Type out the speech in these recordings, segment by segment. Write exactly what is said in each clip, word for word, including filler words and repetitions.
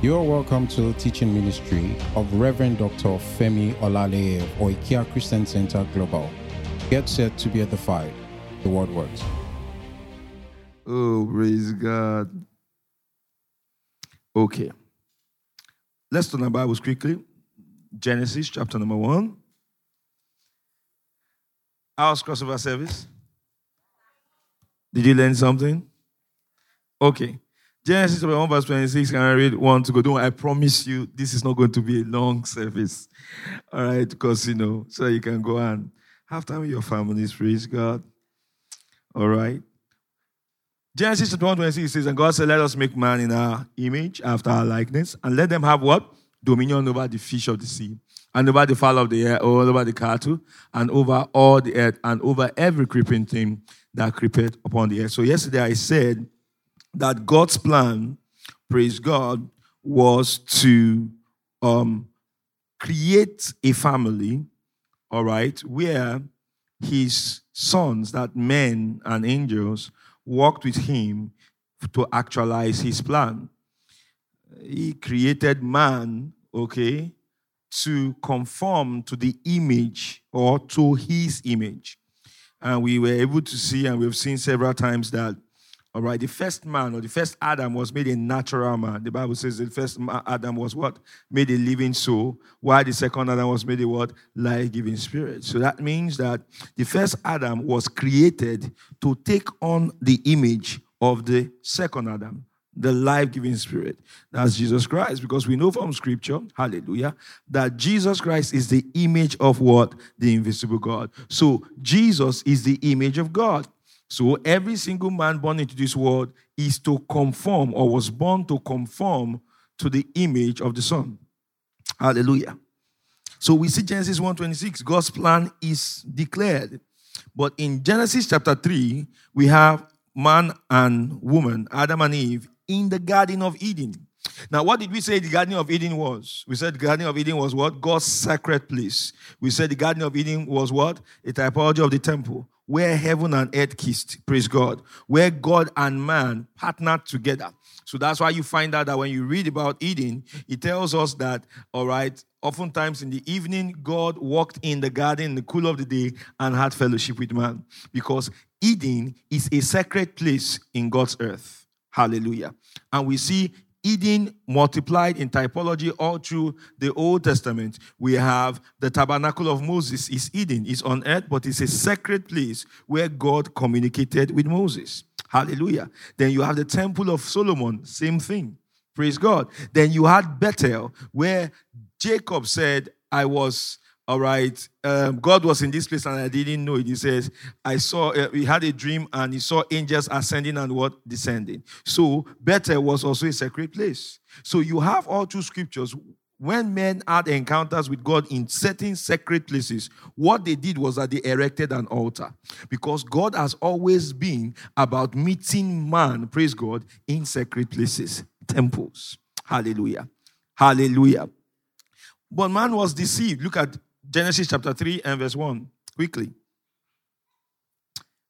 You're welcome to the teaching ministry of Reverend Doctor Femi Olaleye of Oikia Christian Center Global. Get set to be edified. The word works. Oh, praise God. Okay. Let's turn our Bibles quickly. Genesis chapter number one. How's crossover service? Did you learn something? Okay. Genesis chapter one, verse twenty-six. Can I read one to go? Don't worry, I promise you, this is not going to be a long service. All right, because, you know, so you can go and have time with your families. Praise God. All right. Genesis chapter one, twenty-six says, and God said, let us make man in our image, after our likeness, and let them have what? Dominion over the fish of the sea, and over the fowl of the air, all over the cattle, and over all the earth, and over every creeping thing that creepeth upon the earth. So yesterday I said, that God's plan, praise God, was to um, create a family, all right, where his sons, that men and angels, worked with him to actualize his plan. He created man, okay, to conform to the image or to his image. And we were able to see, and we've seen several times that, all right, the first man or the first Adam was made a natural man. The Bible says the first Adam was what? Made a living soul, while the second Adam was made a what? Life-giving spirit. So that means that the first Adam was created to take on the image of the second Adam, the life-giving spirit. That's Jesus Christ, because we know from Scripture, hallelujah, that Jesus Christ is the image of what? The invisible God. So Jesus is the image of God. So every single man born into this world is to conform or was born to conform to the image of the Son. Hallelujah. So we see Genesis one twenty-six, God's plan is declared. But in Genesis chapter three, we have man and woman, Adam and Eve, in the Garden of Eden. Now, what did we say the Garden of Eden was? We said the Garden of Eden was what? God's sacred place. We said the Garden of Eden was what? A typology of the temple, where heaven and earth kissed, praise God, where God and man partnered together. So that's why you find out that when you read about Eden, it tells us that, all right, oftentimes in the evening, God walked in the garden in the cool of the day and had fellowship with man, because Eden is a sacred place in God's earth. Hallelujah. And we see Eden multiplied in typology all through the Old Testament. We have the tabernacle of Moses is Eden. It's on earth, but it's a sacred place where God communicated with Moses. Hallelujah. Then you have the temple of Solomon. Same thing. Praise God. Then you had Bethel, where Jacob said, I was... All right, um, God was in this place and I didn't know it. He says, I saw, uh, he had a dream and he saw angels ascending and what? Descending. So, Bethel was also a sacred place. So, you have all two scriptures. When men had encounters with God in certain sacred places, what they did was that they erected an altar. Because God has always been about meeting man, praise God, in sacred places, temples. Hallelujah. Hallelujah. But man was deceived. Look at Genesis chapter three and verse one, quickly.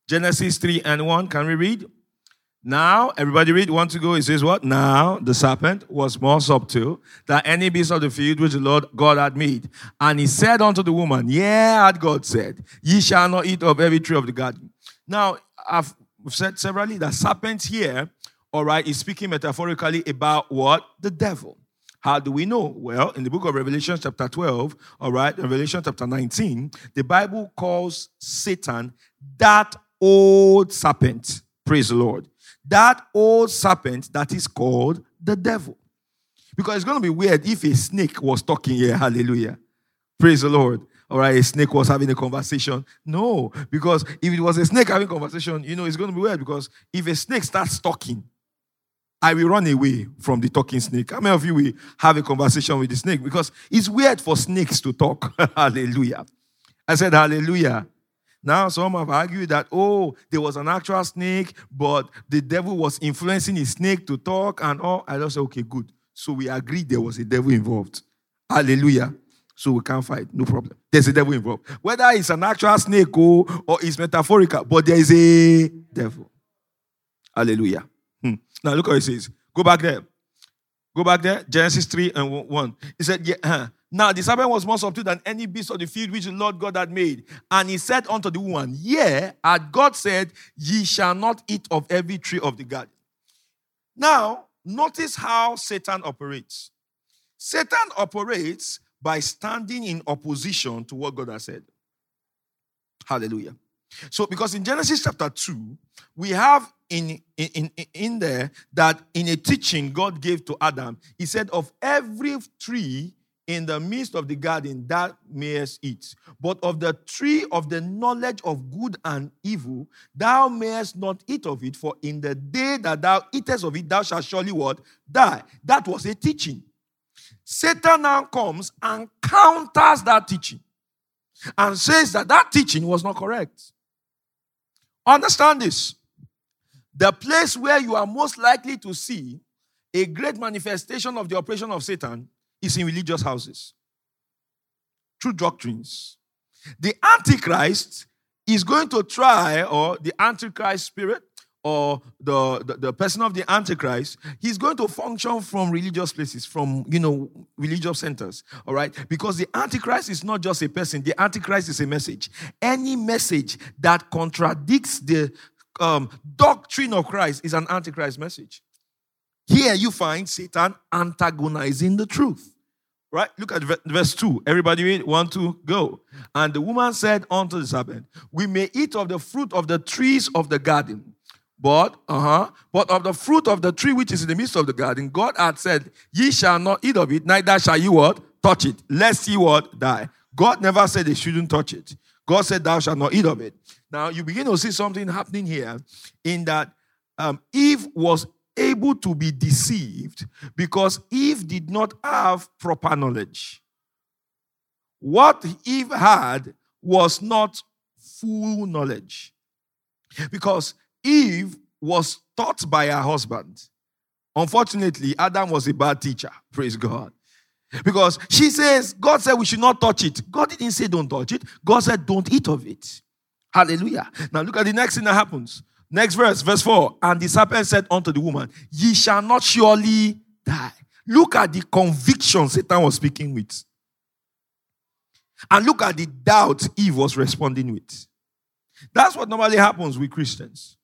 Genesis three and one, can we read? Now, everybody read, one to go, it says what? Now the serpent was more subtle than any beast of the field which the Lord God had made. And he said unto the woman, yea, had God said, ye shall not eat of every tree of the garden. Now, I've said severally that serpent here, all right, is speaking metaphorically about what? The devil. How do we know? Well, in the book of Revelation chapter twelve, all right, Revelation chapter nineteen, the Bible calls Satan that old serpent. Praise the Lord. That old serpent that is called the devil. Because it's going to be weird if a snake was talking here. Hallelujah. Praise the Lord. All right, a snake was having a conversation. No, because if it was a snake having a conversation, you know, it's going to be weird, because if a snake starts talking, I will run away from the talking snake. How many of you will have a conversation with the snake? Because it's weird for snakes to talk. Hallelujah. I said hallelujah. Now some have argued that, oh, there was an actual snake, but the devil was influencing the snake to talk and all. I just said, okay, good. So we agreed there was a devil involved. Hallelujah. So we can't fight. No problem. There's a devil involved. Whether it's an actual snake or, or it's metaphorical, but there is a devil. Hallelujah. Hmm. Now look what it says. Go back there. Go back there, Genesis three and one. He said, yeah, huh. Now the serpent was more subtle than any beast of the field which the Lord God had made. And he said unto the woman, yea, had God said, ye shall not eat of every tree of the garden. Now, notice how Satan operates. Satan operates by standing in opposition to what God has said. Hallelujah. So, because in Genesis chapter two, we have in, in, in, in there that in a teaching God gave to Adam, he said, of every tree in the midst of the garden, that mayest eat. But of the tree of the knowledge of good and evil, thou mayest not eat of it, for in the day that thou eatest of it, thou shalt surely what? Die. That was a teaching. Satan now comes and counters that teaching and says that that teaching was not correct. Understand this. The place where you are most likely to see a great manifestation of the operation of Satan is in religious houses, true doctrines. The Antichrist is going to try, or the Antichrist spirit, or the, the, the person of the Antichrist, he's going to function from religious places, from, you know, religious centers, all right? Because the Antichrist is not just a person. The Antichrist is a message. Any message that contradicts the um, doctrine of Christ is an Antichrist message. Here you find Satan antagonizing the truth, right? Look at verse two. Everybody read, one, two, go. And the woman said unto the serpent, we may eat of the fruit of the trees of the garden, but, uh-huh, but of the fruit of the tree which is in the midst of the garden, God hath said, ye shall not eat of it, neither shall ye what? Touch it, lest ye what? Die. God never said they shouldn't touch it. God said, thou shalt not eat of it. Now, you begin to see something happening here in that um, Eve was able to be deceived because Eve did not have proper knowledge. What Eve had was not full knowledge, because Eve was taught by her husband. Unfortunately, Adam was a bad teacher, praise God, because she says, God said we should not touch it. God didn't say don't touch it. God said don't eat of it. Hallelujah. Now look at the next thing that happens. Next verse, verse four. And the serpent said unto the woman, ye shall not surely die. Look at the conviction Satan was speaking with. And look at the doubt Eve was responding with. That's what normally happens with Christians,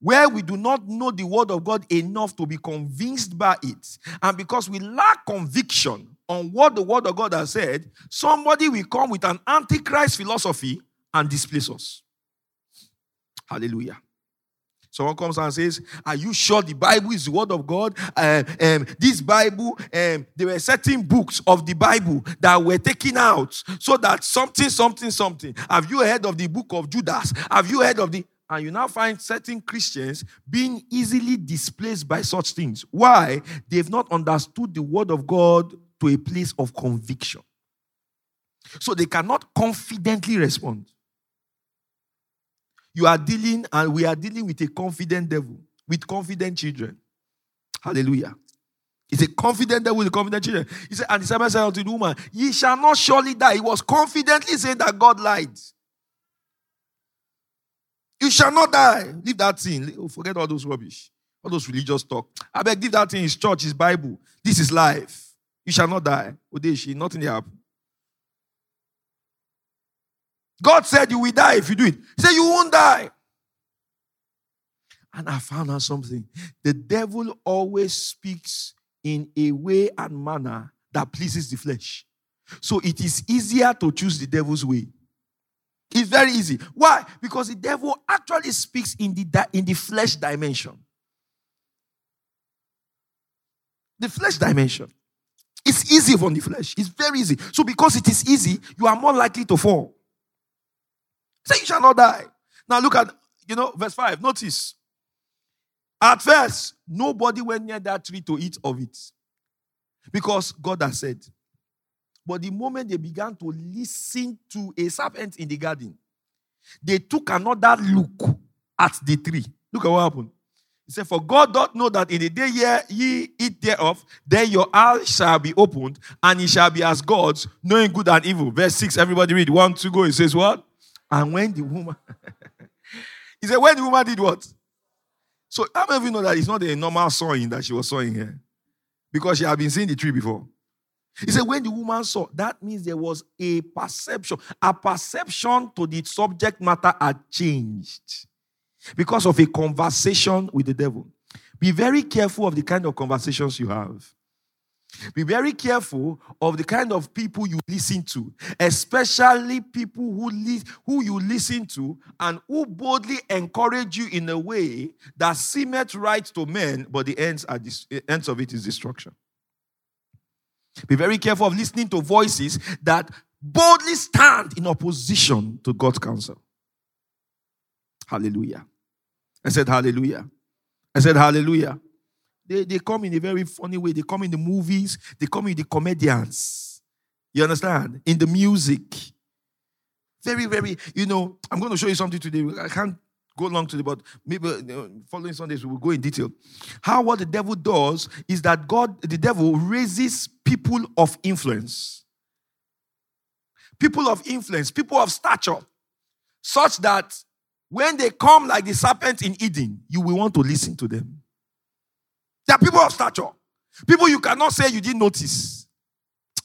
where we do not know the word of God enough to be convinced by it. And because we lack conviction on what the word of God has said, somebody will come with an antichrist philosophy and displace us. Hallelujah. Someone comes and says, are you sure the Bible is the word of God? Um, um, this Bible, um, there were certain books of the Bible that were taken out so that something, something, something. Have you heard of the book of Judas? Have you heard of the... And you now find certain Christians being easily displaced by such things. Why? They've not understood the word of God to a place of conviction. So they cannot confidently respond. You are dealing, and we are dealing with a confident devil, with confident children. Hallelujah. It's a confident devil with confident children. He said, and the serpent said unto the woman, ye shall not surely die. He was confidently saying that God lied. You shall not die. Leave that thing. Forget all those rubbish. All those religious talk. I beg, leave that thing. It's church, it's Bible. This is life. You shall not die. Odeshi, nothing happened. God said you will die if you do it. He said you won't die. And I found out something. The devil always speaks in a way and manner that pleases the flesh. So it is easier to choose the devil's way. It's very easy. Why? Because the devil actually speaks in the, di- in the flesh dimension. The flesh dimension. It's easy from the flesh. It's very easy. So because it is easy, you are more likely to fall. Say you shall not die. Now look at, you know, verse five. Notice. At first, nobody went near that tree to eat of it, because God has said. But the moment they began to listen to a serpent in the garden, they took another look at the tree. Look at what happened. He said, for God doth know that in the day ye eat thereof, then your eyes shall be opened, and ye shall be as gods, knowing good and evil. Verse six, everybody read. One, two, go. It says what? And when the woman, he said, when the woman did what? So how many of you know that it's not a normal sawing that she was sawing here? because she had been seeing the tree before. He said, when the woman saw, that means there was a perception. A perception to the subject matter had changed because of a conversation with the devil. Be very careful of the kind of conversations you have. Be very careful of the kind of people you listen to, especially people who li- who you listen to and who boldly encourage you in a way that seemeth right to men, but the ends are dis- ends of it is destruction. Be very careful of listening to voices that boldly stand in opposition to God's counsel. Hallelujah. I said hallelujah. I said hallelujah. They, they come in a very funny way. They come in the movies. They come in the comedians. You understand? In the music. Very, very, you know, I'm going to show you something today. I can't go long today, but maybe uh, following Sundays we will go in detail. How what the devil does is that God, the devil raises people of influence. People of influence, people of stature, such that when they come like the serpent in Eden, you will want to listen to them. There are people of stature. People you cannot say you didn't notice.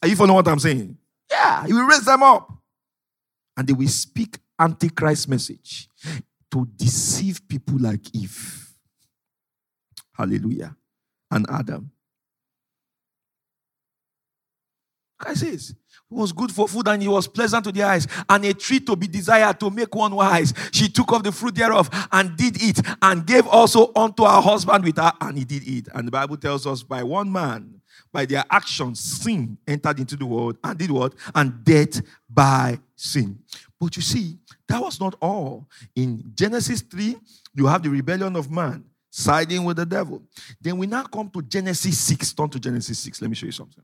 Are you following what I'm saying? Yeah, you will raise them up. And they will speak Antichrist message to deceive people like Eve. Hallelujah. And Adam. Christ says, it was good for food and it was pleasant to the eyes and a tree to be desired to make one wise. She took of the fruit thereof and did eat and gave also unto her husband with her and he did eat. And the Bible tells us by one man, by their actions, sin entered into the world and did what? And death by sin. But you see, that was not all. In Genesis three, you have the rebellion of man siding with the devil. Then we now come to Genesis six. Turn to Genesis six. Let me show you something.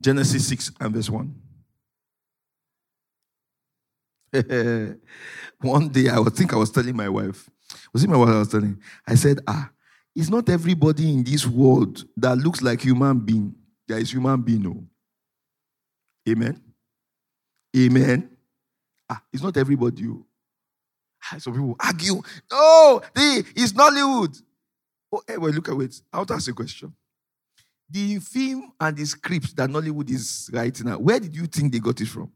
Genesis six and verse one. One day, I would think I was telling my wife. Was it my wife I was telling? I said, ah, it's not everybody in this world that looks like human being. There is human being, no. Amen? Amen? Ah, it's not everybody. Ah, some people argue. No, they, it's Nollywood. Oh, hey, wait, look at it. I'll ask you a question. The film and the script that Nollywood is writing now, where did you think they got it from?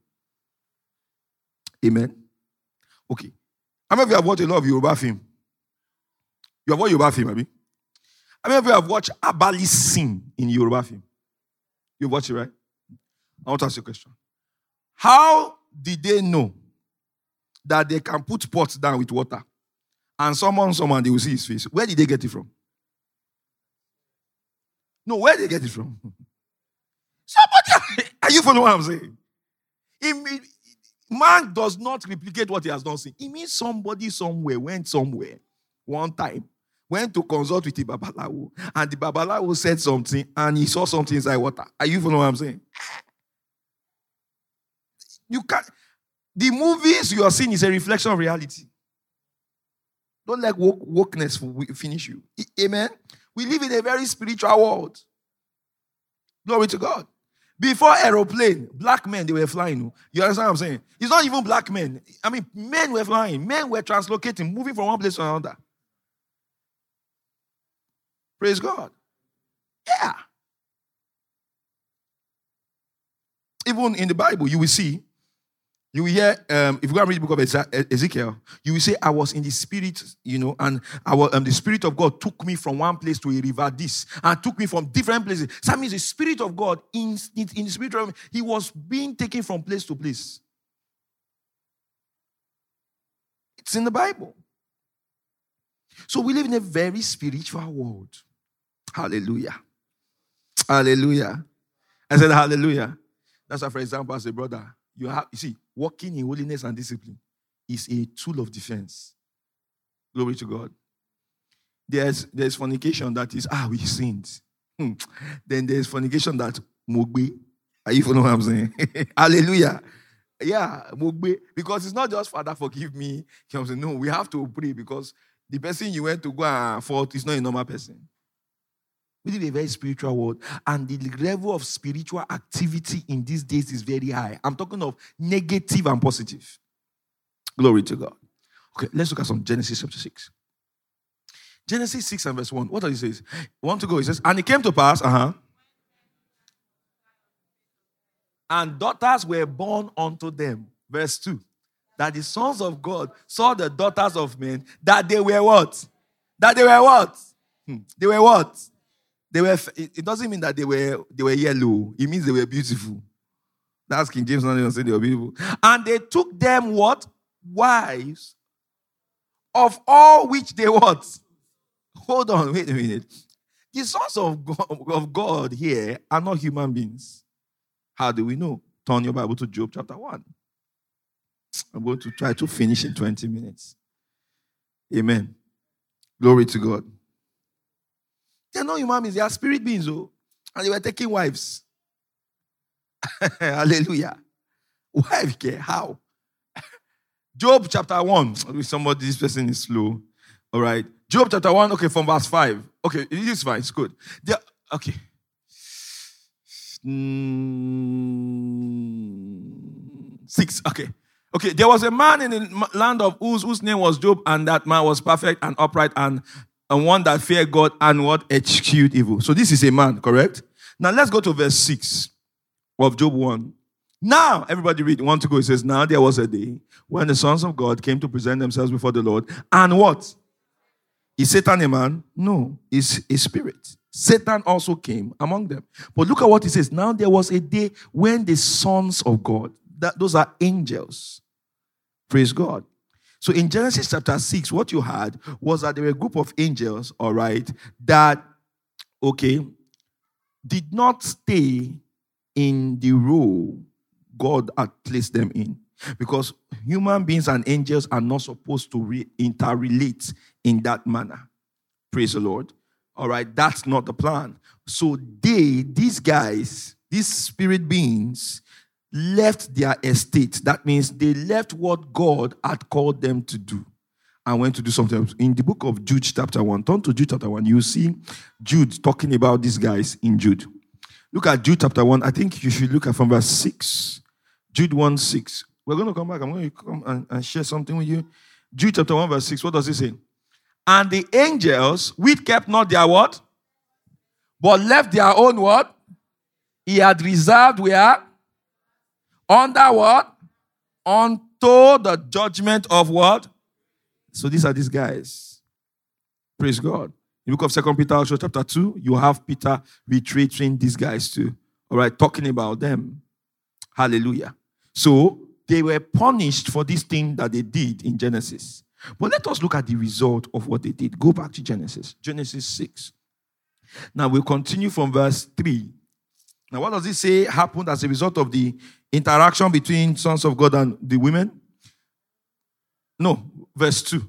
Amen. Okay. How many of you have watched a lot of Yoruba film? You have watched Yoruba film, I mean? How many of you have watched Abali sing in Yoruba film? You watch it, right? I want to ask you a question. How did they know that they can put pots down with water and someone, someone, they will see his face? Where did they get it from? No, where did they get it from? Somebody, are you following what I'm saying? It mean, man does not replicate what he has not seen. It means somebody somewhere went somewhere one time, went to consult with the Babalawo, and the Babalawo said something, and he saw something inside water. Are you following what I'm saying? You can't. The movies you are seeing is a reflection of reality. Don't let woke, wokeness finish you. Amen? We live in a very spiritual world. Glory to God. Before aeroplane, black men, they were flying. You understand what I'm saying? It's not even black men. I mean, men were flying. Men were translocating, moving from one place to another. Praise God. Yeah. Even in the Bible, you will see, you will hear, um, if you go and read the book of Ezekiel, you will say, I was in the spirit, you know, and I was, um, the spirit of God took me from one place to a river this, and took me from different places. So that means the spirit of God, in, in, in the spirit realm, he was being taken from place to place. It's in the Bible. So we live in a very spiritual world. Hallelujah. Hallelujah. I said hallelujah. That's why, for example, as a brother, You have, you see, walking in holiness and discipline is a tool of defense. Glory to God. There's there's fornication that is, ah, we sinned. Hmm. Then there's fornication that, mogbe. Are you following what I'm saying? Hallelujah. Yeah, mogbe. Because it's not just, Father, forgive me. No, we have to pray because the person you went to go and fought is not a normal person. We live in a very spiritual world, and the level of spiritual activity in these days is very high. I'm talking of negative and positive. Glory to God. Okay, let's look at some Genesis chapter six. Genesis six and verse one. What does it say? Want to go? It says, and it came to pass, uh-huh. and daughters were born unto them. Verse two. That the sons of God saw the daughters of men, that they were what? That they were what? Hmm. They were what? They were. It doesn't mean that they were they were yellow. It means they were beautiful. That's King James, not even saying they were beautiful. And they took them what? Wives, of all which they what? Hold on, wait a minute. The sons of God, of God here are not human beings. How do we know? Turn your Bible to Job chapter one. I'm going to try to finish in twenty minutes. Amen. Glory to God. They're not human beings. They are spirit beings, oh. And they were taking wives. Hallelujah. Wife care, how? Job chapter one. Somebody, this person is slow. All right. Job chapter one, okay, from verse five. Okay, it is fine. It's good. They're, okay. Mm, six, okay. Okay, there was a man in the land of Uz, whose name was Job, and that man was perfect and upright and, and one that feared God and what eschewed evil. So this is a man, correct? Now let's go to verse six of Job one. Now, everybody read, want to go, it says, now there was a day when the sons of God came to present themselves before the Lord, and what? Is Satan a man? No, it's a spirit. Satan also came among them. But look at what he says. Now there was a day when the sons of God, that those are angels. Praise God. So in Genesis chapter six, what you had was that there were a group of angels, all right, that, okay, did not stay in the role God had placed them in. Because human beings and angels are not supposed to re- interrelate in that manner. Praise the Lord. All right, that's not the plan. So they, these guys, these spirit beings, left their estate. That means they left what God had called them to do and went to do something else. In the book of Jude chapter one, turn to Jude chapter one, you see Jude talking about these guys in Jude. Look at Jude chapter one. I think you should look at from verse six. Jude one, six. We're going to come back. I'm going to come and, and share something with you. Jude chapter one, verse six. What does it say? And the angels, which kept not their what? But left their own what? He had reserved where? Under what? Unto the judgment of what? So these are these guys. Praise God. In the book of Second Peter chapter two, you have Peter retreating these guys too. All right, talking about them. Hallelujah. So, they were punished for this thing that they did in Genesis. But let us look at the result of what they did. Go back to Genesis. Genesis six. Now, we'll continue from verse three. Now, what does it say happened as a result of the interaction between sons of God and the women? No, verse two.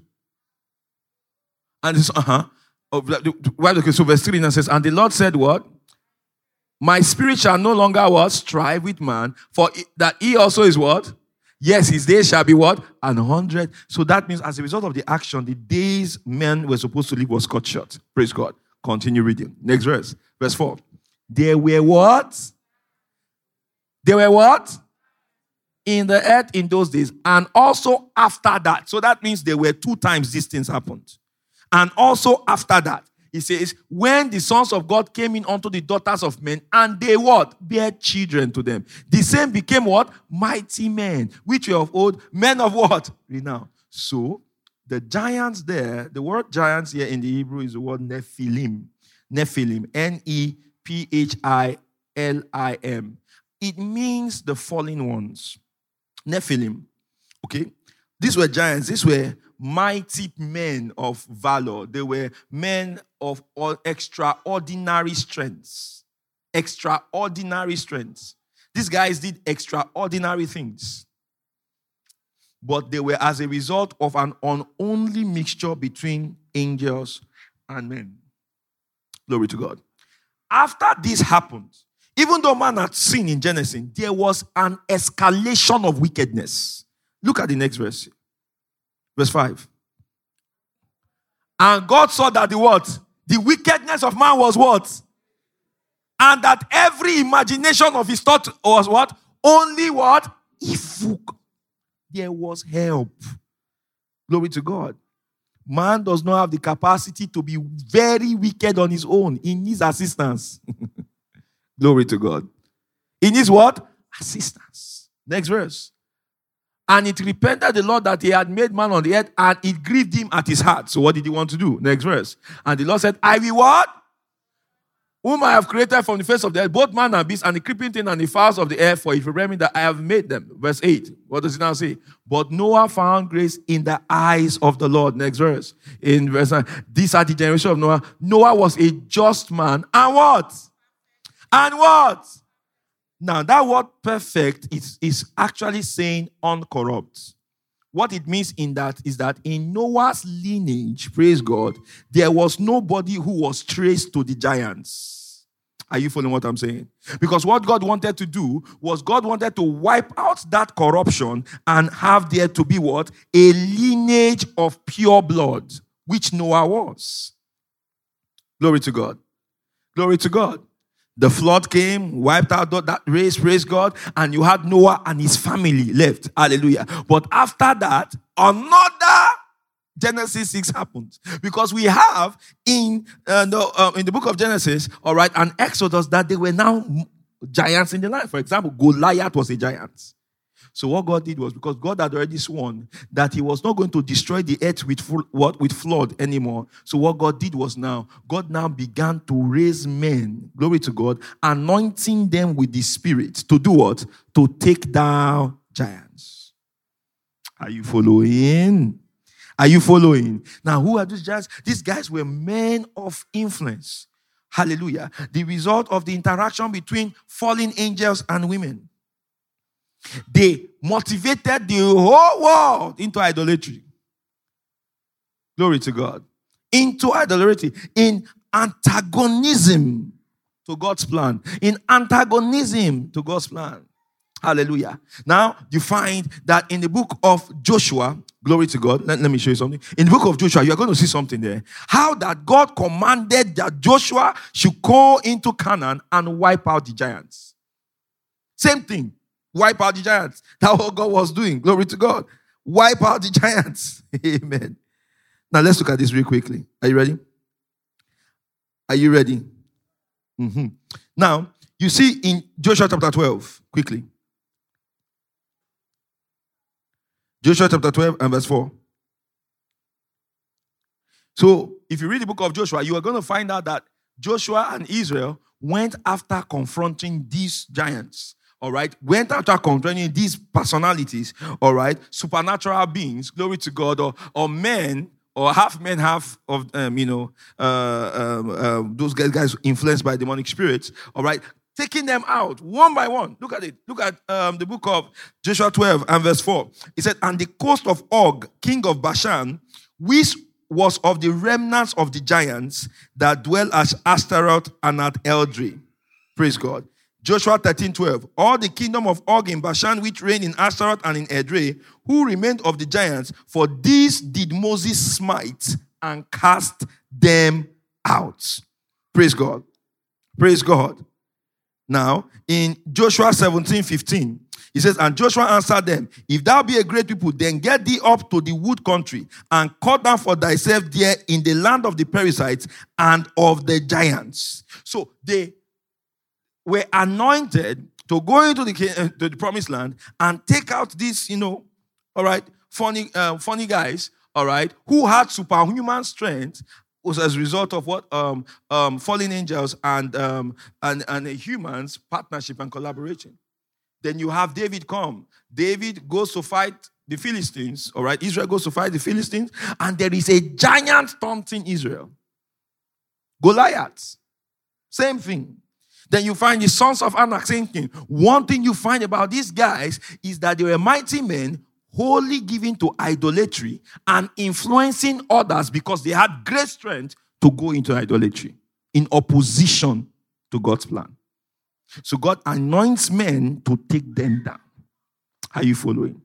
And it's, uh-huh. Okay, so verse three now says, and the Lord said what? My spirit shall no longer what? Strive with man, for it, that he also is what? Yes, his days shall be what? An hundred. So that means as a result of the action, the days men were supposed to live was cut short. Praise God. Continue reading. Next verse. Verse four. They were what? They were what? In the earth in those days. And also after that. So that means there were two times these things happened. And also after that. He says, when the sons of God came in unto the daughters of men, and they what? Bare children to them. The same became what? Mighty men, which were of old, men of what? Renown. So, the giants there, the word giants here in the Hebrew is the word Nephilim. Nephilim. N E P H I L I M. It means the fallen ones. Nephilim. Okay? These were giants. These were mighty men of valor. They were men of all extraordinary strengths. Extraordinary strengths. These guys did extraordinary things. But they were as a result of an unholy mixture between angels and men. Glory to God. After this happened, even though man had sinned in Genesis, there was an escalation of wickedness. Look at the next verse. Verse five. And God saw that the what? The wickedness of man was what? And that every imagination of his thought was what? Only what? Evil. There was help. Glory to God. Man does not have the capacity to be very wicked on his own. He needs assistance. Glory to God. He needs what? Assistance. Next verse. And it repented the Lord that he had made man on the earth, and it grieved him at his heart. So what did he want to do? Next verse. And the Lord said, I will what? Whom I have created from the face of the earth, both man and beast, and the creeping thing and the fowls of the air, for it remembered that I have made them. Verse eight. What does it now say? But Noah found grace in the eyes of the Lord. Next verse. In verse nine. These are the generation of Noah. Noah was a just man. And what? And what? Now, that word perfect is, is actually saying uncorrupt. What it means in that is that in Noah's lineage, praise God, there was nobody who was traced to the giants. Are you following what I'm saying? Because what God wanted to do was God wanted to wipe out that corruption and have there to be what? A lineage of pure blood, which Noah was. Glory to God. Glory to God. The flood came, wiped out that race, praise God, and you had Noah and his family left. Hallelujah. But after that, another Genesis six happened. Because we have in, uh, no, uh, in the book of Genesis, all right, an Exodus that they were now giants in the land. For example, Goliath was a giant. So what God did was, because God had already sworn that he was not going to destroy the earth with full, what, with flood anymore. So what God did was now, God now began to raise men, glory to God, anointing them with the Spirit to do what? To take down giants. Are you following? Are you following? Now, who are these giants? These guys were men of influence. Hallelujah. The result of the interaction between fallen angels and women. They motivated the whole world into idolatry. Glory to God. Into idolatry. In antagonism to God's plan. In antagonism to God's plan. Hallelujah. Now, you find that in the book of Joshua, glory to God. Let, let me show you something. In the book of Joshua, you're going to see something there. How that God commanded that Joshua should go into Canaan and wipe out the giants. Same thing. Wipe out the giants. That's what God was doing. Glory to God. Wipe out the giants. Amen. Now let's look at this real quickly. Are you ready? Are you ready? Mm-hmm. Now, you see in Joshua chapter twelve, quickly. Joshua chapter twelve and verse four. So, if you read the book of Joshua, you are going to find out that Joshua and Israel went after confronting these giants. All right, went after confronting these personalities, all right, supernatural beings, glory to God, or, or men, or half men, half of, um, you know, uh, um, uh, those guys influenced by demonic spirits, all right, taking them out one by one. Look at it. Look at um, the book of Joshua twelve and verse four. It said, and the coast of Og, king of Bashan, which was of the remnants of the giants that dwell at Ashtaroth and at Eldre. Praise God. Joshua thirteen twelve, all the kingdom of Og in Bashan, which reigned in Ashtaroth and in Edrei, who remained of the giants, for these did Moses smite and cast them out. Praise God. Praise God. Now, in Joshua seventeen fifteen, he says, and Joshua answered them, if thou be a great people, then get thee up to the wood country and cut down for thyself there in the land of the Perizzites and of the giants. So, they were anointed to go into the, to the promised land and take out these, you know, all right, funny uh, funny guys, all right, who had superhuman strength was as a result of what? Um, um, fallen angels and, um, and, and humans, partnership and collaboration. Then you have David come. David goes to fight the Philistines, all right? Israel goes to fight the Philistines, and there is a giant taunting Israel. Goliath. Same thing. Then you find the sons of Anak thinking. One thing you find about these guys is that they were mighty men, wholly given to idolatry and influencing others because they had great strength to go into idolatry in opposition to God's plan. So God anoints men to take them down. Are you following?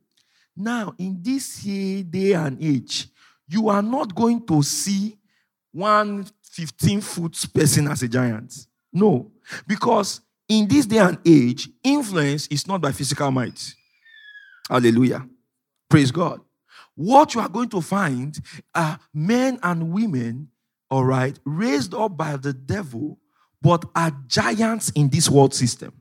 Now, in this day and age, you are not going to see one fifteen-foot person as a giant. No, because in this day and age, influence is not by physical might. Hallelujah. Praise God. what you are going to find are men and women, all right, raised up by the devil, but are giants in this world system.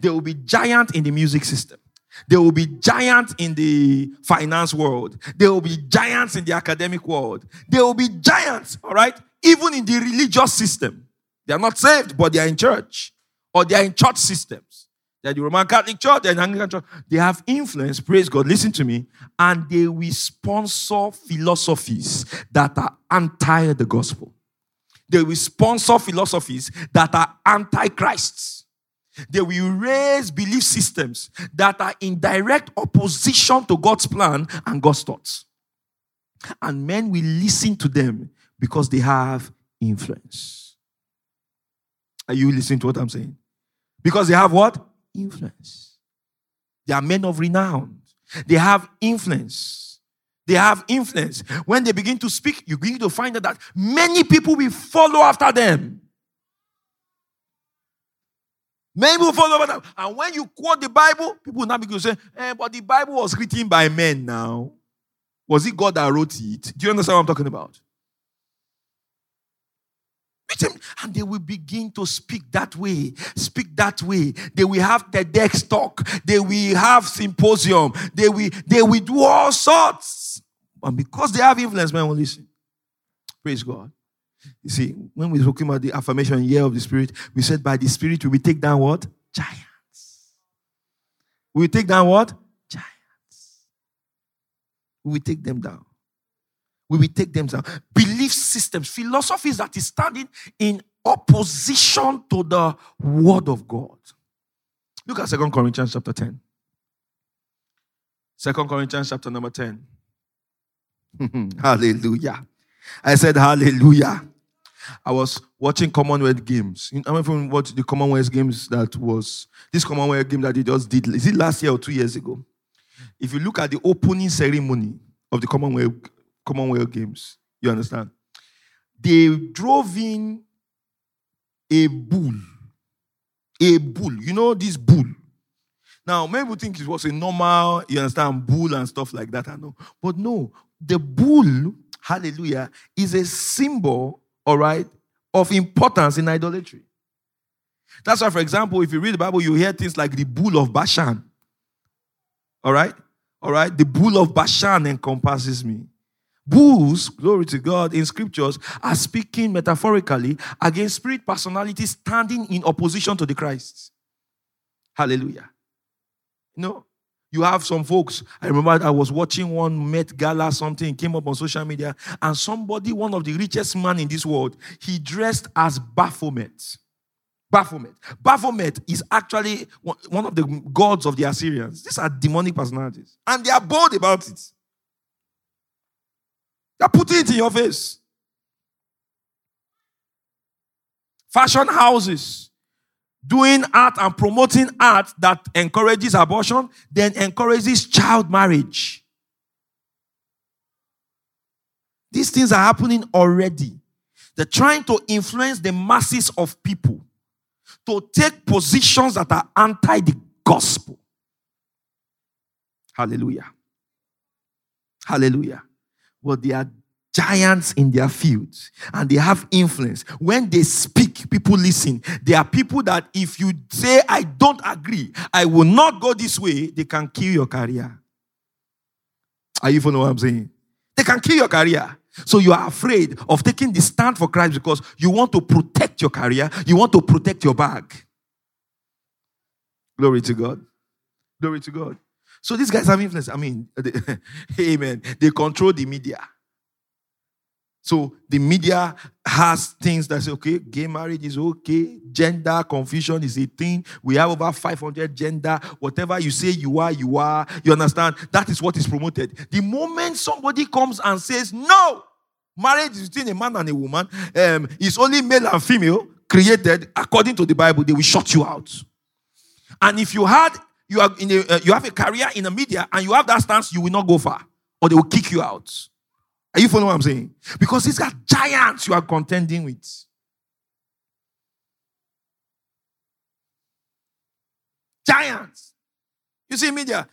They will be giant in the music system. They will be giants in the finance world. They will be giants in the academic world. They will be giants, all right, even in the religious system. They are not saved, but they are in church. Or they are in church systems. They are the Roman Catholic Church, they are in the Anglican Church. They have influence, praise God, listen to me, and they will sponsor philosophies that are anti the gospel. They will sponsor philosophies that are anti-Christ. They will raise belief systems that are in direct opposition to God's plan and God's thoughts. And men will listen to them because they have influence. Are you listening to what I'm saying? Because they have what? Influence. They are men of renown. They have influence. They have influence. When they begin to speak, you begin to find out that many people will follow after them. Many people follow after them. And when you quote the Bible, people will now begin to say, eh, but the Bible was written by men now. Was it God that wrote it? Do you understand what I'm talking about? And they will begin to speak that way, speak that way. They will have TEDx talk. They will have symposium. They will, they will do all sorts. And because they have influence, man, will listen. Praise God. You see, when we're talking about the affirmation year of the Spirit, we said by the Spirit we will take down what? Giants. We will take down what? Giants. We will take them down. We will take them down. Belief systems, philosophies that is standing in opposition to the word of God. Look at Second Corinthians chapter ten. Second Corinthians chapter number ten. Hallelujah. I said hallelujah. I was watching Commonwealth Games. I remember when we watched the Commonwealth Games that was, this Commonwealth game that they just did, is it last year or two years ago? If you look at the opening ceremony of the Commonwealth Commonwealth Games, you understand? They drove in a bull. A bull. You know this bull? Now, many people think it was a normal, you understand, bull and stuff like that. I know. But no, the bull, hallelujah, is a symbol, all right, of importance in idolatry. That's why, for example, if you read the Bible, you hear things like the bull of Bashan. All right? All right? The bull of Bashan encompasses me. Bulls, glory to God, in scriptures are speaking metaphorically against spirit personalities standing in opposition to the Christ. Hallelujah. No, you have some folks. I remember I was watching one Met Gala, something came up on social media, and somebody, one of the richest men in this world, he dressed as Baphomet. Baphomet. Baphomet is actually one of the gods of the Assyrians. These are demonic personalities, and they are bold about it. They're putting it in your face. Fashion houses doing art and promoting art that encourages abortion, then encourages child marriage. These things are happening already. They're trying to influence the masses of people to take positions that are anti the gospel. Hallelujah. Hallelujah. But they are giants in their fields and they have influence. When they speak, people listen. They are people that if you say, I don't agree, I will not go this way, they can kill your career. Are you following what I'm saying? They can kill your career. So you are afraid of taking the stand for Christ because you want to protect your career. You want to protect your bag. Glory to God. Glory to God. So these guys have influence. I mean, they, amen. They control the media. So the media has things that say, okay, gay marriage is okay. Gender confusion is a thing. We have over five hundred gender. Whatever you say you are, you are. You understand? That is what is promoted. The moment somebody comes and says, no, marriage is between a man and a woman. Um, it's only male and female created according to the Bible. They will shut you out. And if you had You are in a, uh, you have a career in the media and you have that stance, you will not go far. Or they will kick you out. Are you following what I'm saying? Because these are giants you are contending with. Giants. You see, media,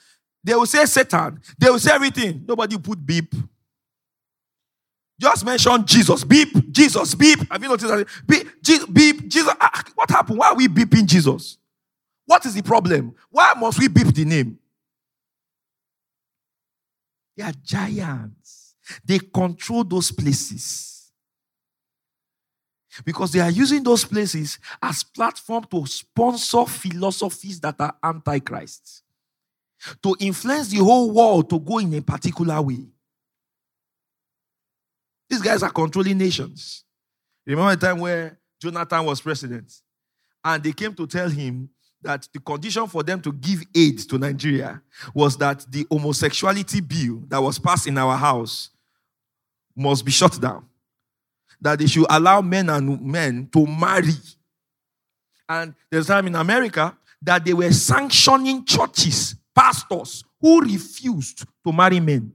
They will say Satan. They will say everything. Nobody put beep. Just mention Jesus. Beep. Jesus. Beep. Have you noticed that? Beep. Jesus. Beep. Jesus. Ah, what happened? Why are we beeping Jesus? What is the problem? Why must we beep the name? They are giants. They control those places. Because they are using those places as platform to sponsor philosophies that are anti-Christ. To influence the whole world to go in a particular way. These guys are controlling nations. Remember the time where Jonathan was president, and they came to tell him that the condition for them to give aid to Nigeria was that the homosexuality bill that was passed in our house must be shut down. That they should allow men and men to marry. And there's time in America that they were sanctioning churches, pastors who refused to marry men.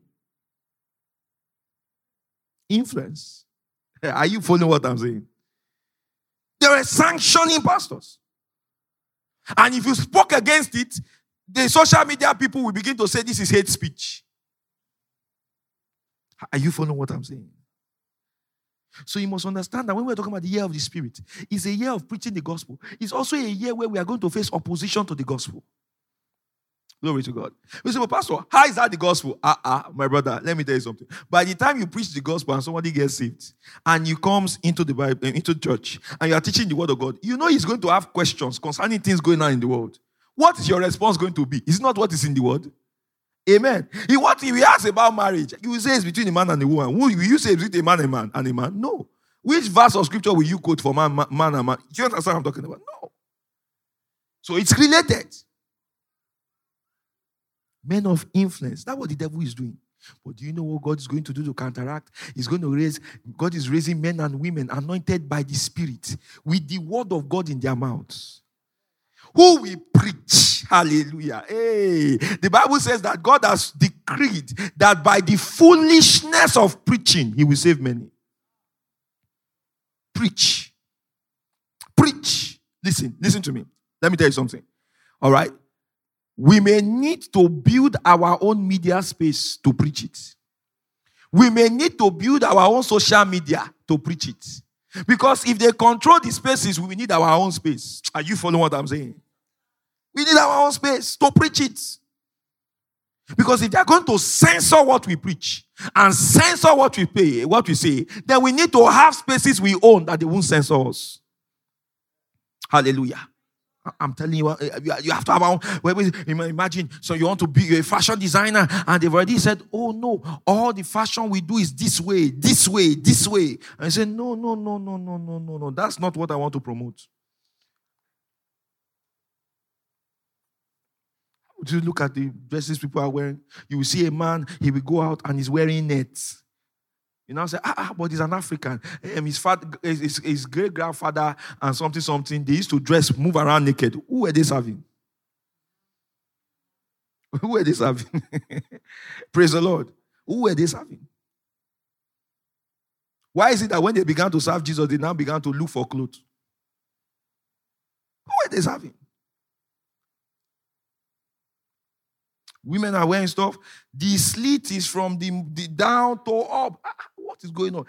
Influence. Are you following what I'm saying? They were sanctioning pastors. And if you spoke against it, the social media people will begin to say this is hate speech. Are you following what I'm saying? So you must understand that when we're talking about the year of the Spirit, it's a year of preaching the gospel. It's also a year where we are going to face opposition to the gospel. Glory to God. You say, well, Pastor, how is that the gospel? Ah, uh-uh, my brother, let me tell you something. By the time you preach the gospel and somebody gets saved and you comes into the Bible, into the church and you are teaching the word of God, you know he's going to have questions concerning things going on in the world. What is your response going to be? It's not what is in the word. Amen. He, what he asks about marriage, you will say it's between a man and a woman. Will you say it's between a man and a man and a man? No. Which verse of scripture will you quote for man, man, man and man? Do you understand what I'm talking about? No. So it's related. Men of influence. That's what the devil is doing. But do you know what God is going to do to counteract? He's going to raise, God is raising men and women anointed by the Spirit with the word of God in their mouths. Who will preach? Hallelujah. Hey, the Bible says that God has decreed that by the foolishness of preaching, he will save many. Preach. Preach. Listen, listen to me. Let me tell you something. All right? We may need to build our own media space to preach it. We may need to build our own social media to preach it. Because if they control the spaces, we need our own space. Are you following what I'm saying? We need our own space to preach it. Because if they're going to censor what we preach and censor what we pay, what we say, then we need to have spaces we own that they won't censor us. Hallelujah. I'm telling you, you have to have our own. Imagine, so you want to be a fashion designer, and they've already said, oh no, all the fashion we do is this way, this way, this way. And I say, no, no, no, no, no, no, no, no. That's not what I want to promote. Would you look at the dresses people are wearing? You will see a man, he will go out and he's wearing nets. You know, say, ah, ah, but he's an African. Um, his, fat, his, his great-grandfather and something, something, they used to dress, move around naked. Who were they serving? Who were they serving? Praise the Lord. Who were they serving? Why is it that when they began to serve Jesus, they now began to look for clothes? Who were they serving? Women are wearing stuff. The slit is from the, the down to up. Ah, what is going on?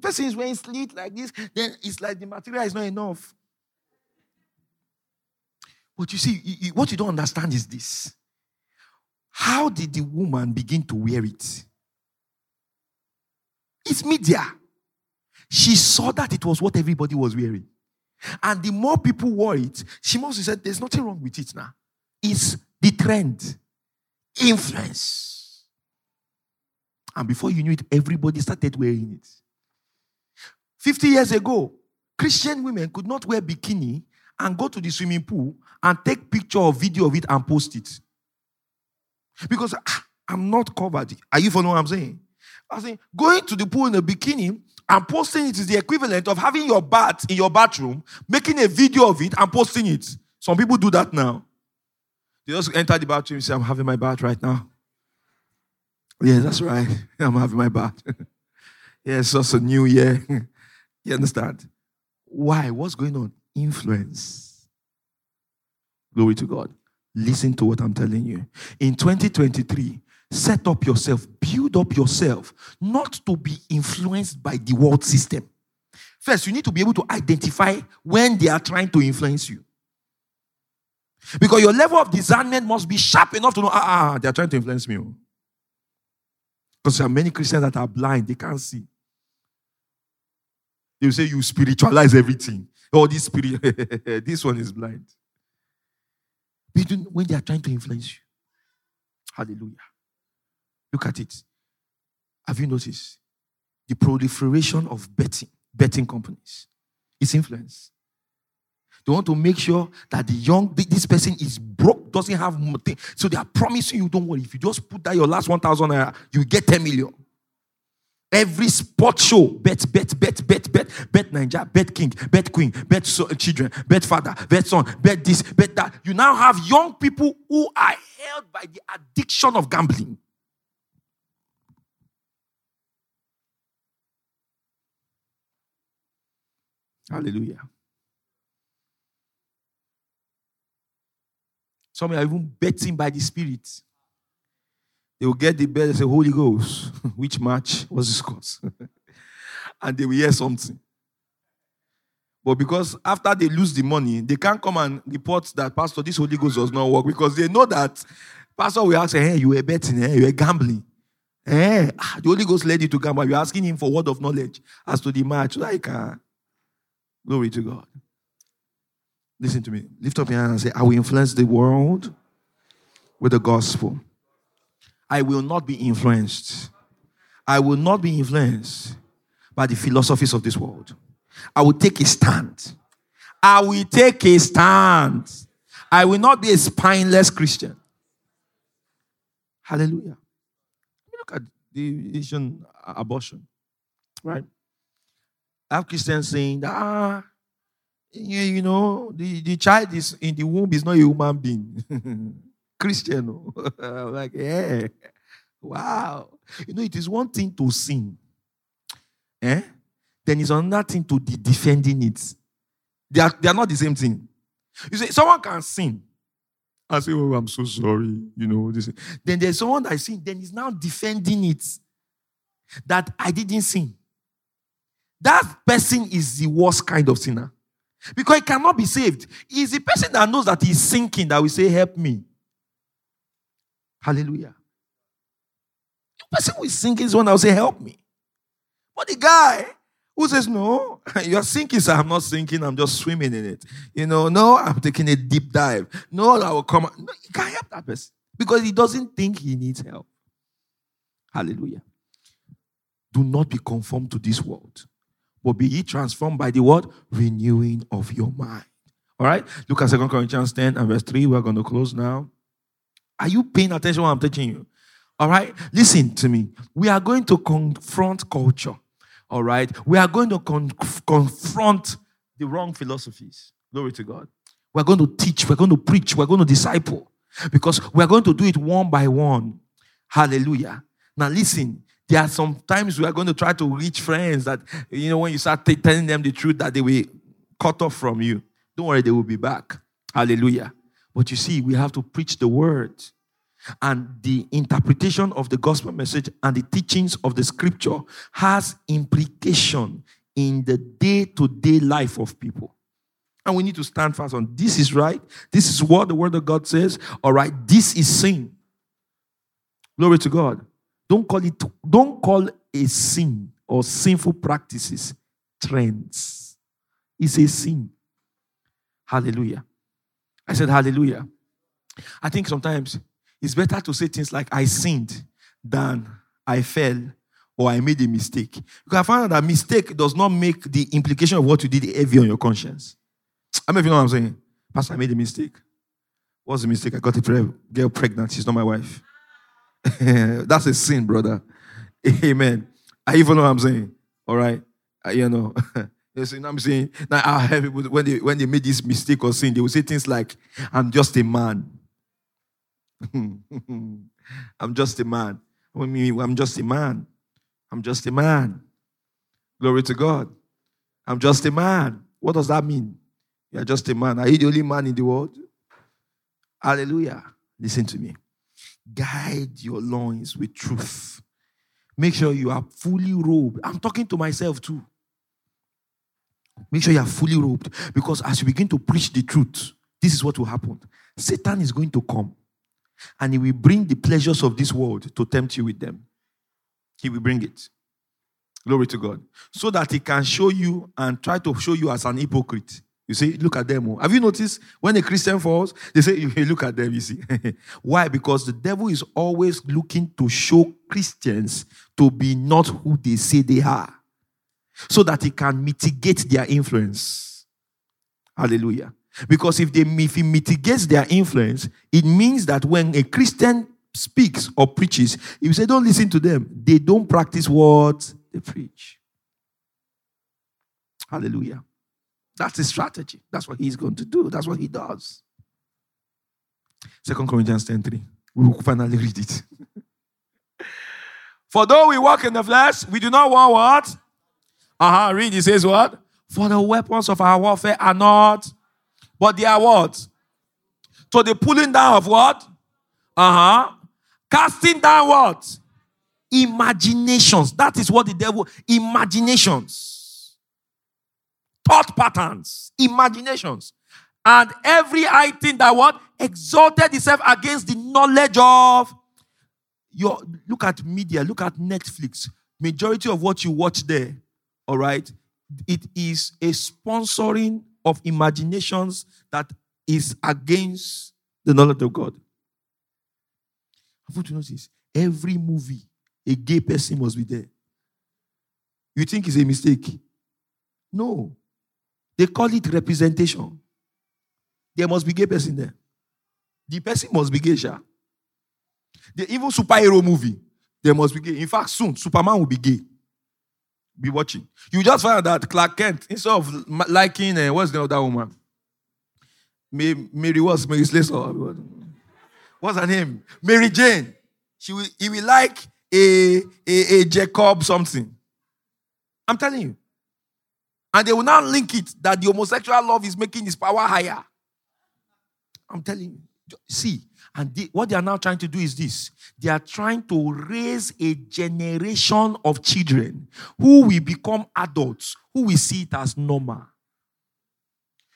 Person is wearing slit like this, then it's like the material is not enough. But you see, you, you, what you don't understand is this. How did the woman begin to wear it? It's media. She saw that it was what everybody was wearing. And the more people wore it, she must have said, there's nothing wrong with it now. It's the trend. Influence. And before you knew it, everybody started wearing it. fifty years ago, Christian women could not wear bikini and go to the swimming pool and take picture or video of it and post it. Because ah, I'm not covered. Are you following what I'm saying? I think going to the pool in a bikini and posting it is the equivalent of having your bath in your bathroom, making a video of it and posting it. Some people do that now. They just enter the bathroom and say, I'm having my bath right now. Yeah, that's right. I'm having my bath. Yeah, it's just a new year. You understand? Why? What's going on? Influence. Glory to God. Listen to what I'm telling you. In twenty twenty-three, set up yourself, build up yourself, not to be influenced by the world system. First, you need to be able to identify when they are trying to influence you. Because your level of discernment must be sharp enough to know, ah, ah they are trying to influence me. Because there are many Christians that are blind. They can't see. They will say, you spiritualize everything. Oh, this spirit, this one is blind. When they are trying to influence you. Hallelujah. Look at it. Have you noticed? The proliferation of betting, betting companies. It's influence. They want to make sure that the young, this person is broke, doesn't have nothing. So they are promising you, don't worry. If you just put that your last one thousand naira, you get ten million. Every sports show, bet, bet, bet, bet, bet, bet Ninja, bet king, bet queen, bet so, children, bet father, bet son, bet this, bet that. You now have young people who are held by the addiction of gambling. Hallelujah. Some are even betting by the Spirit. They will get the bet and say, Holy Ghost, which match was this cause? And they will hear something. But because after they lose the money, they can't come and report that, Pastor, this Holy Ghost does not work, because they know that Pastor will ask, hey, you were betting, eh? You were gambling. Eh? The Holy Ghost led you to gamble. You're asking him for word of knowledge as to the match. Like, uh, glory to God. Listen to me. Lift up your hand and say, I will influence the world with the gospel. I will not be influenced. I will not be influenced by the philosophies of this world. I will take a stand. I will take a stand. I will not be a spineless Christian. Hallelujah. Look at the Asian abortion. Right? I have Christians saying that, ah, You know, the, the child is in the womb is not a human being. Christian. Like, yeah. Wow. You know, it is one thing to sin. Eh? Then it's another thing to be defending it. They are, they are not the same thing. You say, someone can sin. I say, oh, I'm so sorry. You know, this. Then there's someone that sin. Then he's now defending it. That I didn't sin. That person is the worst kind of sinner. Because he cannot be saved. He is the person that knows that he is sinking that will say, help me. Hallelujah. The person who is sinking is one that will say, help me. But the guy who says, no, you're sinking, sir. I'm not sinking. I'm just swimming in it. You know, no, I'm taking a deep dive. No, I will come. No, you can't help that person because he doesn't think he needs help. Hallelujah. Do not be conformed to this world. Will be ye transformed by the word renewing of your mind. All right? Look at Second Corinthians ten and verse three. We're going to close now. Are you paying attention when I'm teaching you? All right? Listen to me. We are going to confront culture. All right? We are going to con- confront the wrong philosophies. Glory to God. We're going to teach. We're going to preach. We're going to disciple. Because we're going to do it one by one. Hallelujah. Now listen. There are some times we are going to try to reach friends that, you know, when you start t- telling them the truth, that they will cut off from you. Don't worry, they will be back. Hallelujah. But you see, we have to preach the word. And the interpretation of the gospel message and the teachings of the scripture has implication in the day-to-day life of people. And we need to stand fast on this is right. This is what the word of God says. All right, this is sin. Glory to God. Don't call it, don't call a sin or sinful practices trends. It's a sin. Hallelujah. I said hallelujah. I think sometimes it's better to say things like I sinned than I fell or I made a mistake. Because I found out that mistake does not make the implication of what you did heavy on your conscience. I mean, if you know what I'm saying. Pastor, I made a mistake. What's the mistake? I got a pre- girl pregnant. She's not my wife. That's a sin, brother. Amen. I even know what I'm saying. All right. I, you know. You see what I'm saying? Now, I have people, when they when they made this mistake or sin, they will say things like, I'm just a man. I'm just a man. I mean, I'm just a man. I'm just a man. Glory to God. I'm just a man. What does that mean? You're just a man. Are you the only man in the world? Hallelujah. Listen to me. Guide your loins with truth. Make sure you are fully robed. I'm talking to myself too. Make sure you are fully robed. Because as you begin to preach the truth, this is what will happen. Satan is going to come. And he will bring the pleasures of this world to tempt you with them. He will bring it. Glory to God. So that he can show you and try to show you as an hypocrite. You see, look at them. Have you noticed when a Christian falls, they say, hey, look at them, you see. Why? Because the devil is always looking to show Christians to be not who they say they are. So that he can mitigate their influence. Hallelujah. Because if they if he mitigates their influence, it means that when a Christian speaks or preaches, if you say, don't listen to them, they don't practice what they preach. Hallelujah. That's his strategy. That's what he's going to do. That's what he does. Second Corinthians ten three. We will finally read it. For though we walk in the flesh, we do not want what? Uh-huh. Read. It says what? For the weapons of our warfare are not... But they are what? So the pulling down of what? Uh-huh. Casting down what? Imaginations. That is what the devil... Imaginations. Thought patterns. Imaginations. And every high thing that what? Exalted itself against the knowledge of... your. Look at media. Look at Netflix. Majority of what you watch there, all right? It is a sponsoring... of imaginations that is against the knowledge of God. I want you to notice, every movie, a gay person must be there. You think it's a mistake? No. They call it representation. There must be gay person there. The person must be gay, sha. The even superhero movie, there must be gay. In fact, soon, Superman will be gay. Be watching. You just find out that Clark Kent, instead of liking, uh, what's the name of that woman? Mary, Mary was Mary Slessor. What's her name? Mary Jane. She will, he will like a, a, a Jacob something. I'm telling you. And they will now link it that the homosexual love is making his power higher. I'm telling you. See, and they, what they are now trying to do is this. They are trying to raise a generation of children who will become adults, who will see it as normal.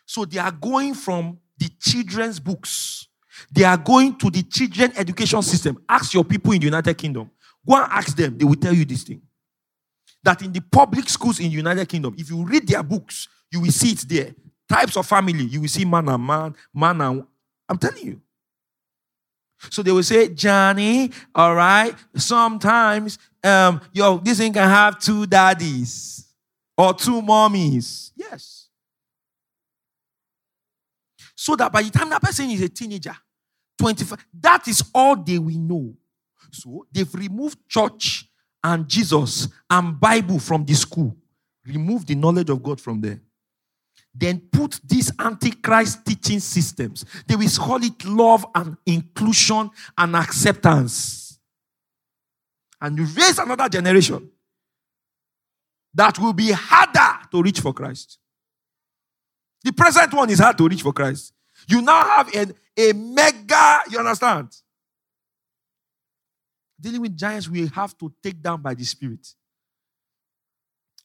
So they are going from the children's books. They are going to the children's education system. Ask your people in the United Kingdom. Go and ask them. They will tell you this thing. That in the public schools in the United Kingdom, if you read their books, you will see it there. Types of family. You will see man and man, man and... I'm telling you. So they will say, Johnny, all right, sometimes um, yo, this thing can have two daddies or two mommies. Yes. So that by the time that person is a teenager, twenty-five, that is all they will know. So they've removed church and Jesus and Bible from the school. Remove the knowledge of God from there. Then put these antichrist teaching systems. They will call it love and inclusion and acceptance. And you raise another generation that will be harder to reach for Christ. The present one is hard to reach for Christ. You now have a, a mega, you understand? Dealing with giants we have to take down by the Spirit.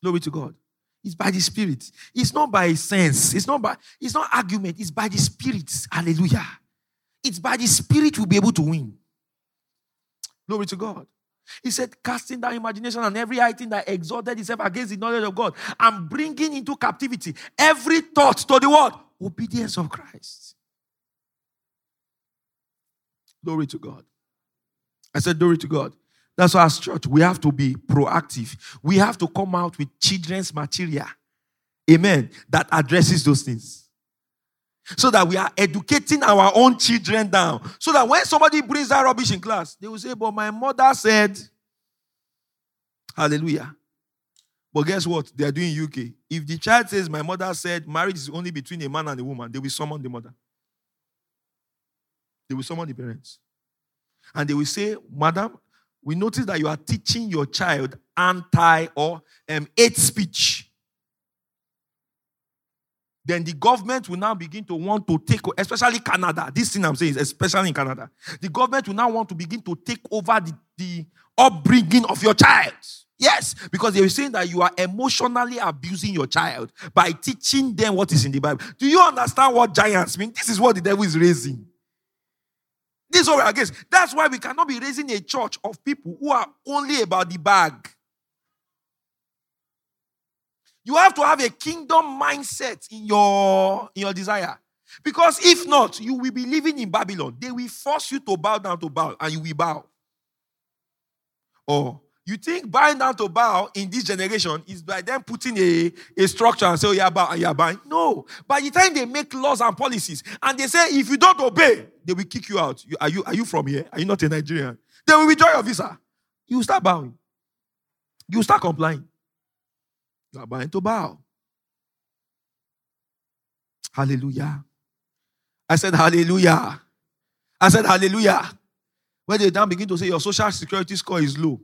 Glory to God. It's by the Spirit. It's not by sense. It's not by. It's not argument. It's by the Spirit. Hallelujah. It's by the Spirit we'll be able to win. Glory to God. He said, casting down imagination and every high thing that exalted itself against the knowledge of God and bringing into captivity every thought to the word. Obedience of Christ. Glory to God. I said, glory to God. That's why as church, we have to be proactive. We have to come out with children's material, amen, that addresses those things. So that we are educating our own children down. So that when somebody brings that rubbish in class, they will say, but my mother said, hallelujah. But guess what? They are doing in U K. If the child says, my mother said, marriage is only between a man and a woman, they will summon the mother. They will summon the parents. And they will say, madam, we notice that you are teaching your child anti or um, hate speech. then the government will now begin to want to take, especially Canada, this thing I'm saying is especially in Canada, the government will now want to begin to take over the, the upbringing of your child. Yes, because they were saying that you are emotionally abusing your child by teaching them what is in the Bible. Do you understand what giants mean? This is what the devil is raising. This is what we're against. That's why we cannot be raising a church of people who are only about the bag. You have to have a kingdom mindset in your, in your desire. Because if not, you will be living in Babylon. They will force you to bow down to Baal, and you will bow. Or you think bowing down to Baal in this generation is by them putting a, a structure and say, oh, yeah, bow, yeah, bow. No. By the time they make laws and policies, and they say, if you don't obey, they will kick you out. You, are, you, are you from here? Are you not a Nigerian? They will withdraw your visa. You start bowing. You start complying. You are bound to bow. Hallelujah. I said hallelujah. I said hallelujah. When they now begin to say your social security score is low,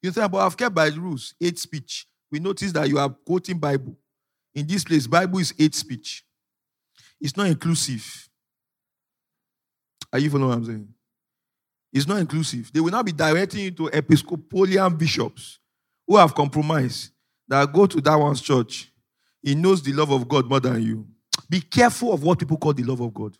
you say, but I've kept by the rules, hate speech. We notice that you are quoting Bible. In this place, Bible is hate speech. It's not inclusive. Are you following what I'm saying? It's not inclusive. They will now be directing you to Episcopalian bishops who have compromised. That go to that one's church, he knows the love of God more than you. Be careful of what people call the love of God.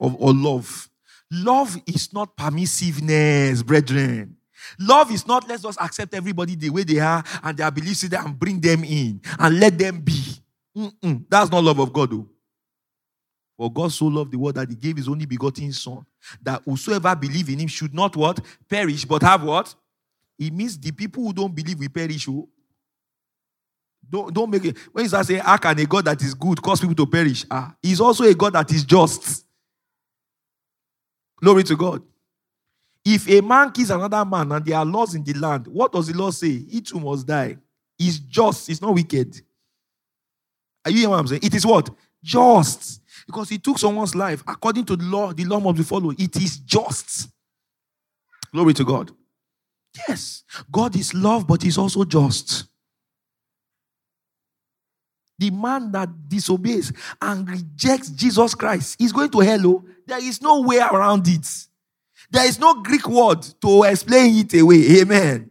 Of, or love. Love is not permissiveness, brethren. Love is not let's just accept everybody the way they are and their beliefs in them and bring them in and let them be. Mm-mm. That's not love of God, though. For God so loved the world that he gave his only begotten son, that whosoever believes in him should not what? Perish, but have what? It means the people who don't believe will perish. Who? Don't, don't make it. When you start saying, how can a God that is good cause people to perish? Ah, he's also a God that is just. Glory to God. If a man kills another man and there are laws in the land, what does the law say? He too must die. It's just. It's not wicked. Are you hearing what I'm saying? It is what? Just. Because he took someone's life. According to the law, the law must be followed. It is just. Glory to God. Yes, God is love, but he's also just. The man that disobeys and rejects Jesus Christ is going to hell. There is no way around it. There is no Greek word to explain it away. Amen.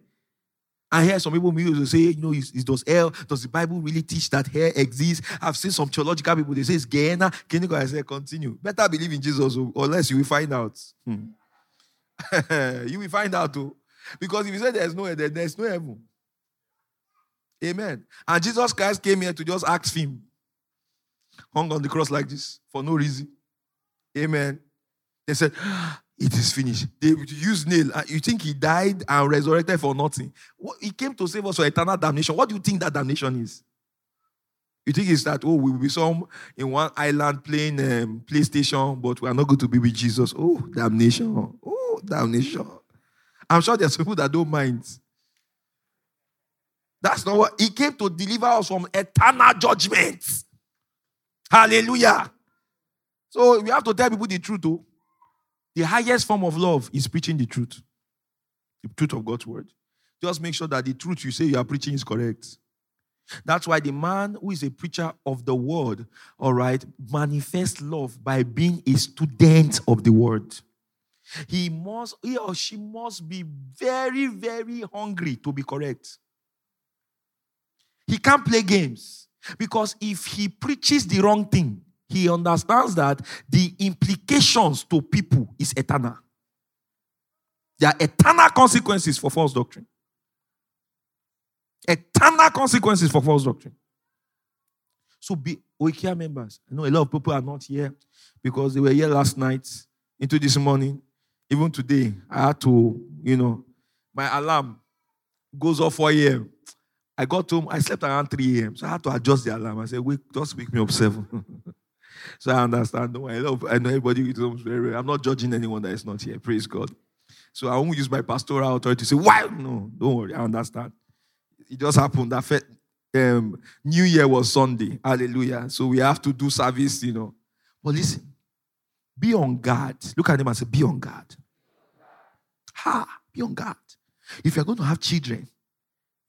I hear some people who say, you know, is, is, does hell, does the Bible really teach that hell exists? I've seen some theological people, they say it's Gehenna. Can you go and say, continue? Better believe in Jesus, or else you will find out. Hmm. You will find out, too. Because if you say there's no heaven, there's no heaven. Amen. And Jesus Christ came here to just ask him. Hung on the cross like this for no reason. Amen. They said, it is finished. They used nail. You think he died and resurrected for nothing? He came to save us for eternal damnation. What do you think that damnation is? You think it's that, oh, we will be some in one island playing um, PlayStation, but we are not going to be with Jesus. Oh, damnation. Oh, damnation. I'm sure there's people that don't mind. That's not what... He came to deliver us from eternal judgment. Hallelujah. So we have to tell people the truth, though. The highest form of love is preaching the truth. The truth of God's word. Just make sure that the truth you say you are preaching is correct. That's why the man who is a preacher of the word, all right, manifests love by being a student of the word. He must, he or she must be very, very hungry to be correct. He can't play games, because if he preaches the wrong thing, he understands that the implications to people is eternal. There are eternal consequences for false doctrine. Eternal consequences for false doctrine. So be Oikia members. I know a lot of people are not here because they were here last night into this morning. Even today, I had to, you know, my alarm goes off four a.m. I got home, I slept around three a.m. So I had to adjust the alarm. I said, wake, just wake me up seven. So I understand. No, I love, I know everybody with homes very well. I'm not judging anyone that is not here. Praise God. So I won't use my pastoral authority to say, why? No, don't worry. I understand. It just happened that fe- um, New Year was Sunday. Hallelujah. So we have to do service, you know. But listen, be on guard. Look at them and say, be on guard. Ha! Be on guard. If you're going to have children,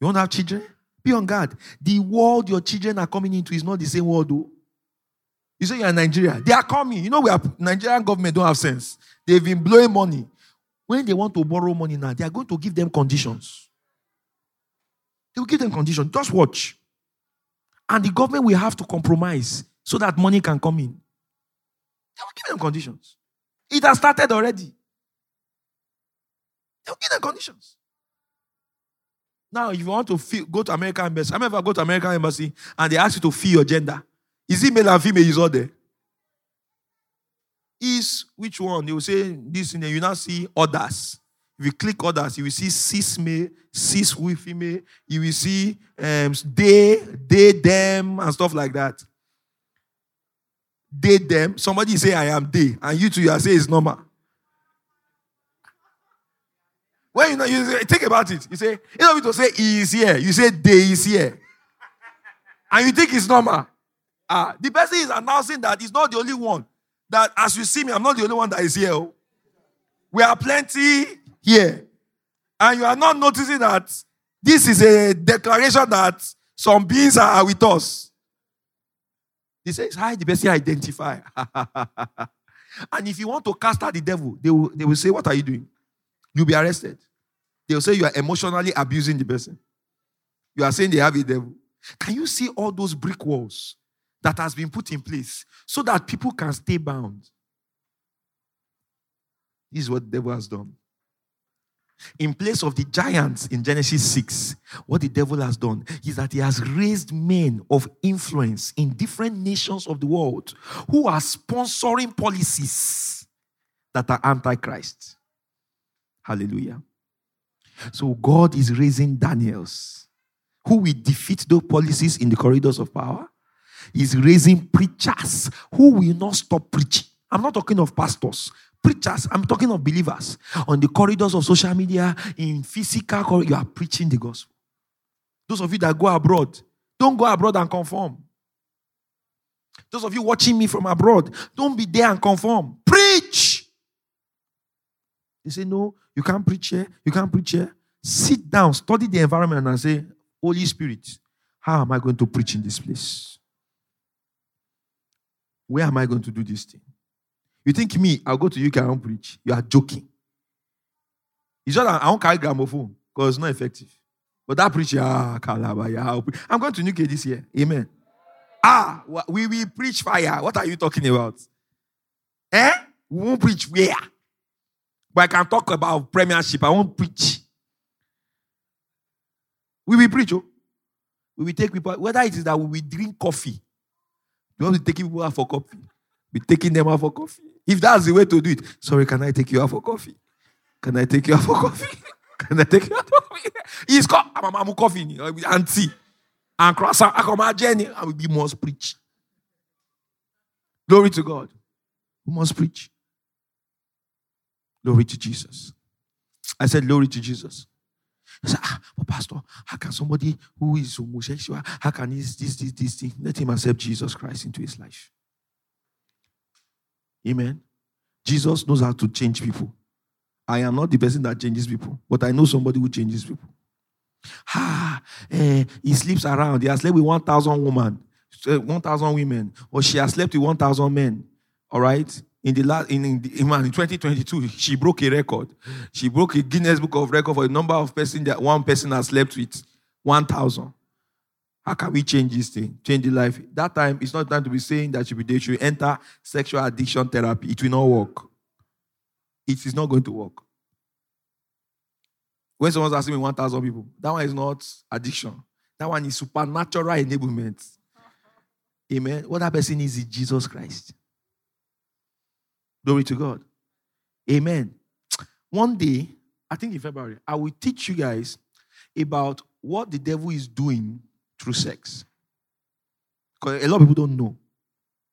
you want to have children? Be on guard. The world your children are coming into is not the same world, though. You say you're in Nigeria. They are coming. You know, we are Nigerian government don't have sense. They've been blowing money. When they want to borrow money now, they are going to give them conditions. They will give them conditions. Just watch. And the government will have to compromise so that money can come in. They will give them conditions. It has started already. They will give them conditions. Now, if you want to feel, go to American Embassy, I remember I go to American Embassy and they ask you to fill your gender. Is it male and female? Is all there? Is which one? They will say this, and you now see others. If you click others, you will see cis male, cis female. You will see um, they, they, them, and stuff like that. They, them. Somebody say I am they, and you too, you are saying it's normal. When you know, you say, think about it. You say, you know, to say he is here. You say they is here, and you think it's normal. Uh, the person is announcing that he's not the only one. That as you see me, I'm not the only one that is here. We are plenty here. And you are not noticing that this is a declaration that some beings are with us. He says, hi, the person identify. And if you want to cast out the devil, they will, they will say, what are you doing? You'll be arrested. They will say you are emotionally abusing the person. You are saying they have a devil. Can you see all those brick walls that has been put in place so that people can stay bound? This is what the devil has done. In place of the giants in Genesis six, what the devil has done is that he has raised men of influence in different nations of the world who are sponsoring policies that are anti-Christ. Hallelujah. So God is raising Daniels who will defeat those policies in the corridors of power. Is raising preachers who will not stop preaching. I'm not talking of pastors. Preachers, I'm talking of believers. On the corridors of social media, in physical corridors, you are preaching the gospel. Those of you that go abroad, don't go abroad and conform. Those of you watching me from abroad, don't be there and conform. Preach! They say, no, you can't preach here, you can't preach here. Sit down, study the environment and say, Holy Spirit, how am I going to preach in this place? Where am I going to do this thing? You think me, I'll go to U K and preach. You are joking. It's just I won't carry gramophone because it's not effective. But that preacher, ah, Calabaya, I'm going to U K this year. Amen. Ah, we will preach fire. What are you talking about? Eh? We won't preach where? But I can talk about premiership. I won't preach. We will preach, oh. We will take people, whether it is that we will drink coffee. You want to take people out for coffee? Be taking them out for coffee. If that's the way to do it, sorry, can I take you out for coffee? Can I take you out for coffee? Can I take you out for coffee? He's called Amamu coffee and tea and croissant. I come out journey and we must preach. Glory to God. We must preach. Glory to Jesus. I said, glory to Jesus. I said, ah, but pastor, how can somebody who is homosexual, how can this, this, this, this thing? Let him accept Jesus Christ into his life. Amen. Jesus knows how to change people. I am not the person that changes people, but I know somebody who changes people. Ah, eh, he sleeps around. He has slept with one thousand women, one thousand women, or she has slept with one thousand men. All right? In the last in, in, the, in twenty twenty-two, she broke a record. She broke a Guinness Book of Record for the number of person that one person has slept with, one thousand. How can we change this thing? Change the life. That time, it's not time to be saying that you should, should enter sexual addiction therapy. It will not work. It is not going to work. When someone's asking me one thousand people, that one is not addiction. That one is supernatural enablement. Amen. What that person is is Jesus Christ. Glory to God. Amen. One day, I think in February, I will teach you guys about what the devil is doing through sex. Because a lot of people don't know.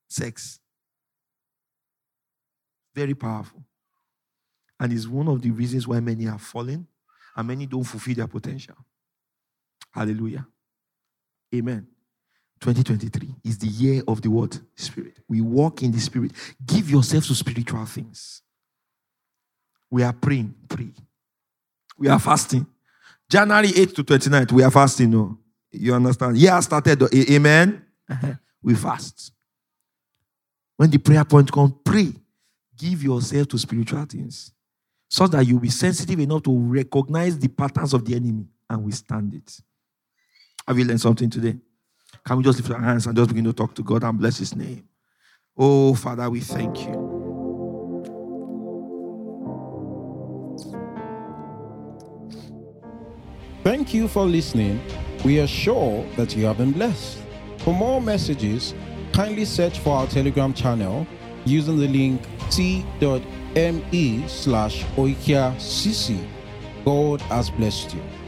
Sex. Very powerful. And it's one of the reasons why many are falling and many don't fulfill their potential. Hallelujah. Amen. twenty twenty-three is the year of the what? Spirit. We walk in the Spirit. Give yourself to spiritual things. We are praying. Pray. We are fasting. January eighth to twenty-ninth, we are fasting. No. You understand? Yeah, started. The, amen. We fast. When the prayer point comes, pray. Give yourself to spiritual things so that you'll be sensitive enough to recognize the patterns of the enemy and withstand it. Have you learned something today? Can we just lift our hands and just begin to talk to God and bless his name? Oh, Father, we thank you. Thank you for listening. We are sure that you have been blessed. For more messages, kindly search for our Telegram channel using the link t.me slash oikiacc. God has blessed you.